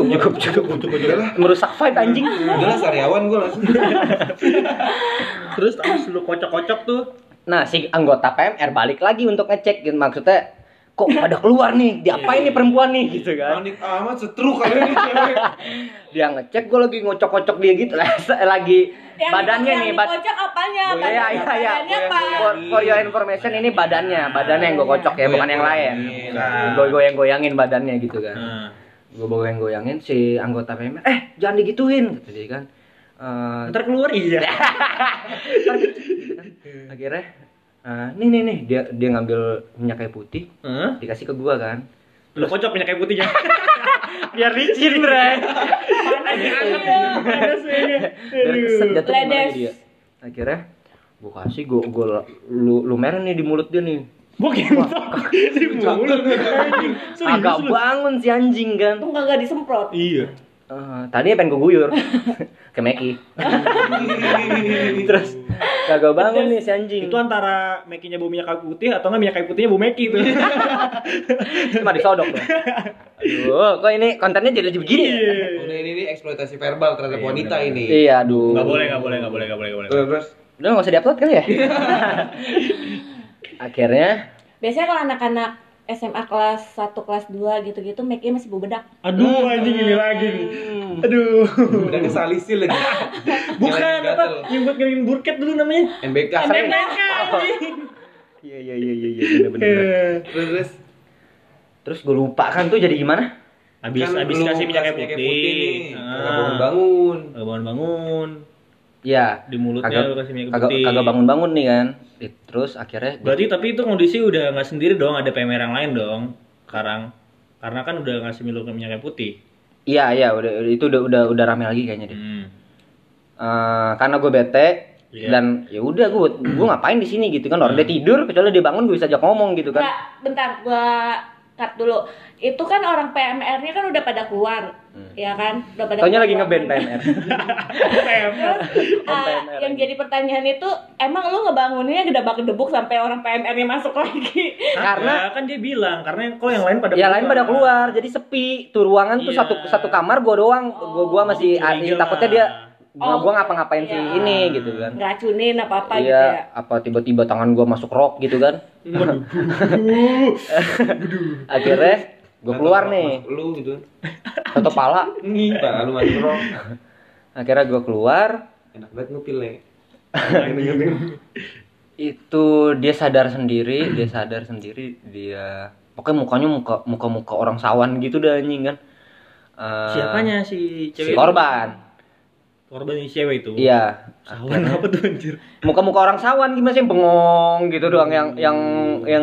Merusak vibe anjing. Udah sariawan gua langsung. Terus lu kocok-kocok tuh. Nah, si anggota PMR balik lagi untuk ngecek gitu, maksudnya kok pada keluar nih, diapain nih perempuan nih gitu kan. Panik amat setruk kali ini cewek. Dia ngecek, gue lagi ngocok-kocok dia gitu lagi yang badannya nih. Ngocok apanya? Badannya apa? For your information ini badannya yang gue kocok ya, bukan yang lain. Gue goyang-goyangin badannya gitu kan. Gue goyang-goyangin si anggota PMR, jangan digituin gitu dia kan. Ntar keluar iya. Akhirnya nih dia ngambil minyak kayu putih, dikasih ke gua kan. Lu kocok minyak kayu putihnya. Biar licin, Bray. Panas ini. Jatuh lagi dia. Akhirnya gua kasih gua lumerin nih di mulut dia nih. Gua gentok di mulut anjing. Agak bangun si anjing kan. Tuh kagak disemprot. Iya. Tadinya pengen guyur ke Meki. Terus kagak bangun nih si anjing. Itu antara Mekinya bau minyak kayu putih atau enggak minyak kayu putihnya bau Meki itu. Cuma disodok dong. Aduh, kok ini kontennya jadi begini ya? Ini eksploitasi verbal terhadap wanita ini. Iya, aduh. Enggak boleh. Terus udah enggak usah diupload kali ya? Akhirnya biasanya kalau anak-anak SMA kelas 1, kelas 2 gitu-gitu make-nya masih bebedak. Aduh anjing ini lagi nih. Aduh. Udah kesalisi lagi. Bukan apa? Yang buat ngelin burket dulu namanya. MBK. Iya benar. Terus gue lupa kan tuh jadi gimana? Habis kasih minyak kayu putih. Bangun-bangun. Ya, di mulutnya lu kasih minyak putih. Kagak bangun-bangun nih kan. Terus akhirnya berarti tapi itu kondisi udah enggak sendiri dong, ada PMR yang lain dong. Karena kan udah ngasih minyak kayu putih. Iya, udah rame lagi kayaknya deh. Karena gue bete dan ya udah gue ngapain di sini gitu kan. Orang dia tidur, kecuali dia bangun gue bisa ajak ngomong gitu kan. Nggak, bentar gue cut dulu. Itu kan orang PMR-nya kan udah pada keluar. Ya kan? Udah pada. Taunya lagi ngeband PMR. PMR. Yang jadi pertanyaan itu, emang lu ngebanguninnya gedebak-gedebuk sampai orang PMR-nya masuk lagi? Karena kan dia bilang, karena kok yang lain pada keluar. Lain pada keluar, jadi sepi. Tuh ruangan tuh satu kamar gua doang. Gua masih takutnya dia gua ngapa-ngapain sih ini gitu kan. Ngeracunin apa-apa gitu ya. Apa tiba-tiba tangan gua masuk rok gitu kan. Akhirnya gue keluar nih, lu gitu, atau pala, lu masuk rok. Akhirnya gue keluar, enak banget ngupilnya. Itu dia sadar sendiri, dia pokoknya mukanya muka orang sawan gitu dah anjing kan. Siapanya si cewek? Si korban si cewek itu. Iya. Sawan apa tuh anjir? Muka orang sawan gimana sih, bengong gitu doang yang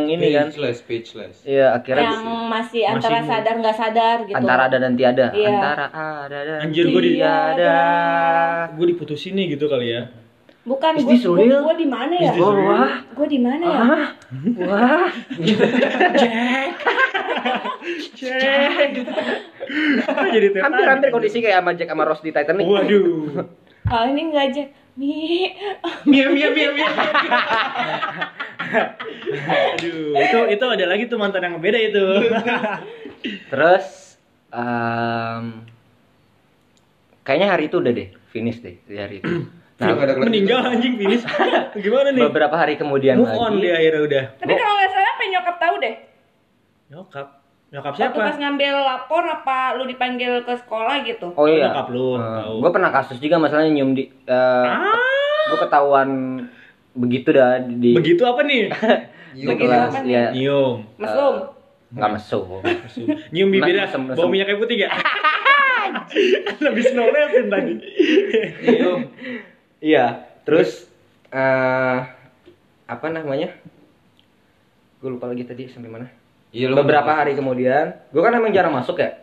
ini kan. Speechless. Iya, akhirnya yang masih antara sadar nggak sadar gitu. Antara ada dan tiada. Iya. Antara ada dan anjir, gue diputusin nih gitu kali ya. Bukan gue di mana ya? Gue di mana ya? Wah. Jack. Hampir-hampir kondisi kayak sama Jack sama Ross di Titanic. Waduh. Kalau ini nggak Jack. Mie. Aduh, itu ada lagi tuh mantan yang beda itu. Terus kayaknya hari itu udah deh, finish deh hari itu. Nah, meninggal anjing finish. Gimana nih? Beberapa hari kemudian move on dia akhirnya udah. Tapi kalau nggak salah apa nyokap tahu deh. Nyokap siapa? Waktu pas ngambil lapor apa lu dipanggil ke sekolah gitu? Oh iya. Nyokap lu tahu. Gua pernah kasus juga masalahnya nyium di gua ketahuan begitu dah di begitu apa nih? Nyium. Mesum. Enggak mesum. Nyium bibirnya bau minyak kayu putih enggak? Lebih snowlevelin tadi. Nyium. Iya, terus apa namanya? Gue lupa lagi tadi sampai mana. Iya, beberapa hari kemudian, gue kan emang jarang masuk ya.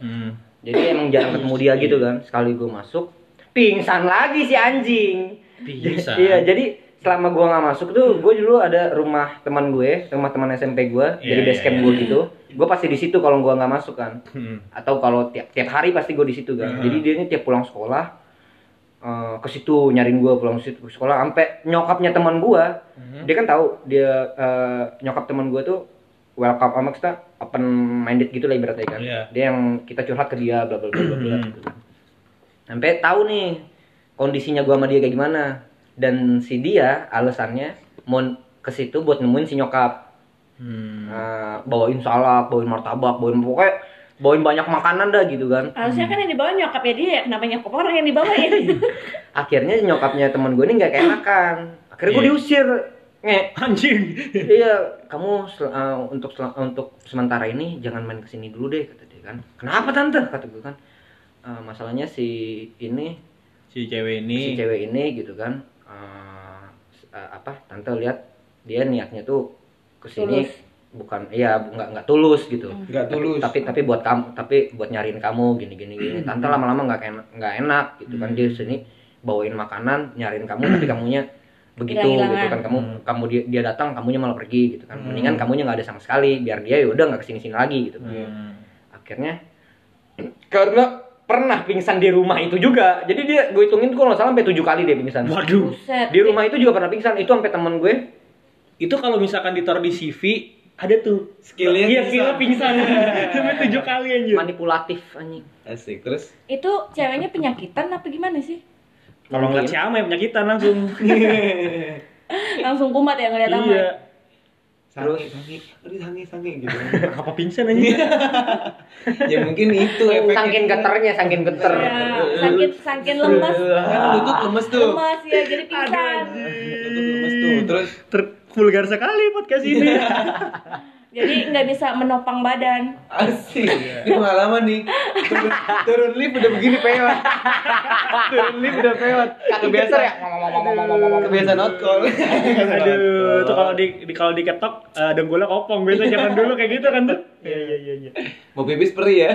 Jadi emang jarang ketemu dia gitu kan. Sekali gue masuk, pingsan lagi si anjing. Pingsan. Iya, jadi selama gue nggak masuk tuh, gue dulu ada rumah teman gue, rumah teman SMP gue, jadi basecamp gue gitu. Gue pasti di situ kalau gue nggak masuk kan. Atau kalau tiap hari pasti gue di situ kan. Jadi dia ini tiap pulang sekolah ke situ nyariin gue, pulang situ ke sekolah sampai nyokapnya teman gue, dia kan tahu dia nyokap teman gue tuh welcome sama kita, open minded gitu lah ibaratnya kan. Dia yang kita curhat ke dia bla bla bla bla sampai tahu nih kondisinya gue sama dia kayak gimana, dan si dia alasannya mau ke situ buat nemuin si nyokap, bawain salak, bawain martabak, bawain pokoknya bawain banyak makanan dah gitu kan. Harusnya kan yang dibawa nyokapnya dia, kenapa nyokap orang yang dibawain? Akhirnya nyokapnya temen gue ini gak keenakan. Akhirnya gue diusir. Anjing. Iya, kamu untuk sementara ini jangan main kesini dulu deh, kata dia kan. Kenapa tante? Kata gue kan. Masalahnya si cewek ini gitu kan. Tante lihat dia niatnya tuh kesini tulus. Bukan, iya nggak tulus gitu. Nggak tulus. Tapi buat kamu, tapi buat nyariin kamu gini. Tante lama-lama nggak enak gitu kan, dia sini bawain makanan nyariin kamu tapi kamunya begitu gitu kan, kamu dia datang kamunya malah pergi gitu kan. Mendingan kamunya nggak ada sama sekali biar dia ya udah nggak kesini-sini lagi gitu kan. Akhirnya karena pernah pingsan di rumah itu juga, jadi dia gue hitungin tuh kalau nggak salah sampai 7 kali dia pingsan. Waduh. Di rumah itu juga pernah pingsan, itu sampai temen gue itu kalau misalkan ditaruh di CV ada tuh skillnya. Iya, skillnya pingsan sampai 7 kali anjir. Manipulatif anjing. Asik. Terus itu ceweknya penyakitan apa gimana sih? Kalau ngeliat si Ama yang penyakitan langsung kumat ya ngeliat Ama. Iya. Sange gitu. Apa pingsan anjing? Ya mungkin itu efeknya. Sangkin geternya. Sangkin lemes. Lutut lemes tuh. Lemes ya, jadi pingsan. Lutut lemes tuh. Terus vulgar sekali podcast ini. Jadi nggak bisa menopang badan. Asik. Ini pengalaman nih. Turun lift udah begini pewat. Kebiasaan ya. Kebiasaan not call. Aduh, tuh kalau di ketok dengkulnya kopong. Biasa zaman dulu kayak gitu kan tuh. Iya. Mau pipis perih ya.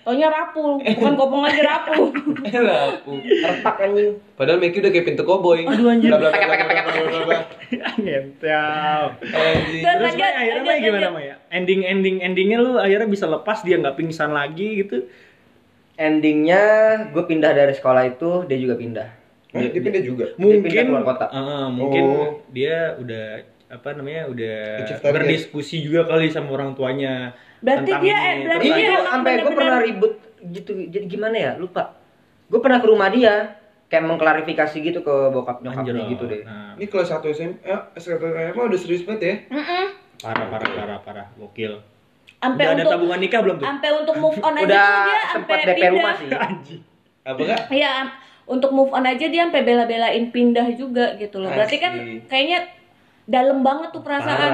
Taunya rapuh, bukan kopong aja rapuh. Retak anjing. Padahal Meki udah kayak pintu koboi. Aduh anjir. Terus akhirnya gimana Maya? Endingnya lu akhirnya bisa lepas, dia nggak pingsan lagi gitu? Endingnya gue pindah dari sekolah itu, dia juga pindah. Dia pindah juga. Mungkin dia pindah keluar kota. Mungkin dia udah udah berdiskusi juga kali sama orang tuanya. Berarti dia sampai gue pernah ribut gitu. Jadi gimana ya? Lupa. Gue pernah ke rumah dia. Kayak mengklarifikasi gitu ke bokap nyokapnya gitu deh. Nah. Ini kelas 1 SMA udah serius banget ya? Parah. Gokil. Udah ada tabungan nikah belum tuh? Sampai untuk move on aja udah dia sempat DP rumah sih. Anjing. Apa enggak? Iya, untuk move on aja dia sampai bela-belain pindah juga gitu loh. Berarti kan kayaknya dalam banget tuh perasaan.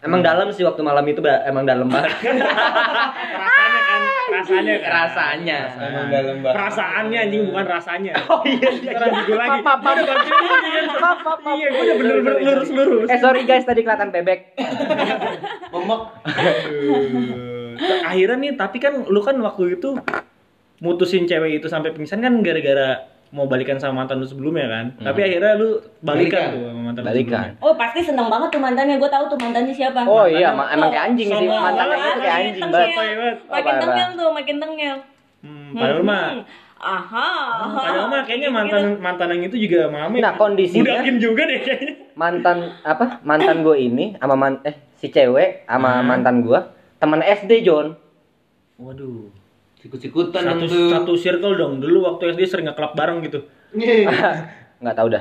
Emang dalam sih waktu malam itu emang dalam banget. Rasanya. Emang dalam banget. Perasaannya anjing, bukan rasanya. Oh iya. Ragu lagi. Papa. Iya, gue udah bener-bener lurus. Sorry guys, tadi kelihatan bebek. Momok. Akhirnya nih, tapi kan lu kan waktu itu mutusin cewek itu sampai pingsan kan gara-gara mau balikan sama mantan lu sebelumnya kan. Tapi akhirnya lu balikan tuh sama mantan lu sebelumnya. Oh, pasti seneng banget tuh mantannya. Gue tahu tuh mantannya siapa. Oh mantannya. Iya, emang kayak anjing sih. Mantannya itu kayak anjing banget. Makin tengil. Padahal mah padahal mah kayaknya mantan yang itu juga mami. Nah, kondisinya budakin juga deh kayaknya. Mantan gue ini sama si cewek sama mantan gue teman SD, John. Waduh. Sikut-sikutan satu circle dong. Dulu waktu SD sering ngeklub bareng gitu. Nggak tahu dah.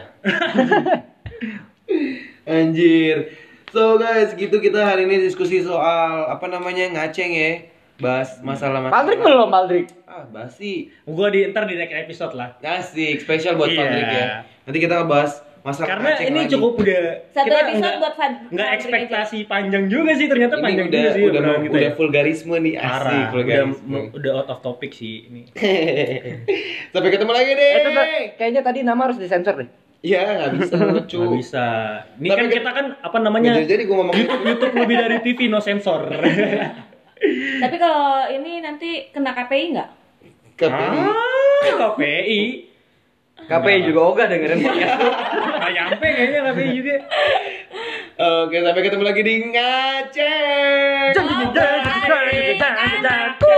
Anjir. So guys, gitu kita hari ini diskusi soal apa namanya ngaceng ya. Bahas masalah-masalah. Patrick belum, Patrick? Ah, basi. Gua di ntar di next episode lah. Asik, spesial buat Patrick ya. Nanti kita bahas masalah karena ini lagi. Cukup udah satu kita episode buat nggak ekspektasi aja. Panjang juga sih ternyata ini panjang udah, juga sih udah vulgarisme nih asik vulgarisme. Udah out of topic sih ini. Sampai ketemu lagi deh. Kayaknya tadi nama harus disensor deh. Iya, nggak bisa lucu. Nggak bisa. Ini tapi kan kita kan apa namanya? Jadi gua ngomong YouTube lebih dari TV no sensor. Tapi kalau ini nanti kena KPI nggak? KPI. KPI juga ogah dengerin podcast. Nggak nyampe kayaknya KPI juga. Oke, sampai ketemu lagi di Ngaceng.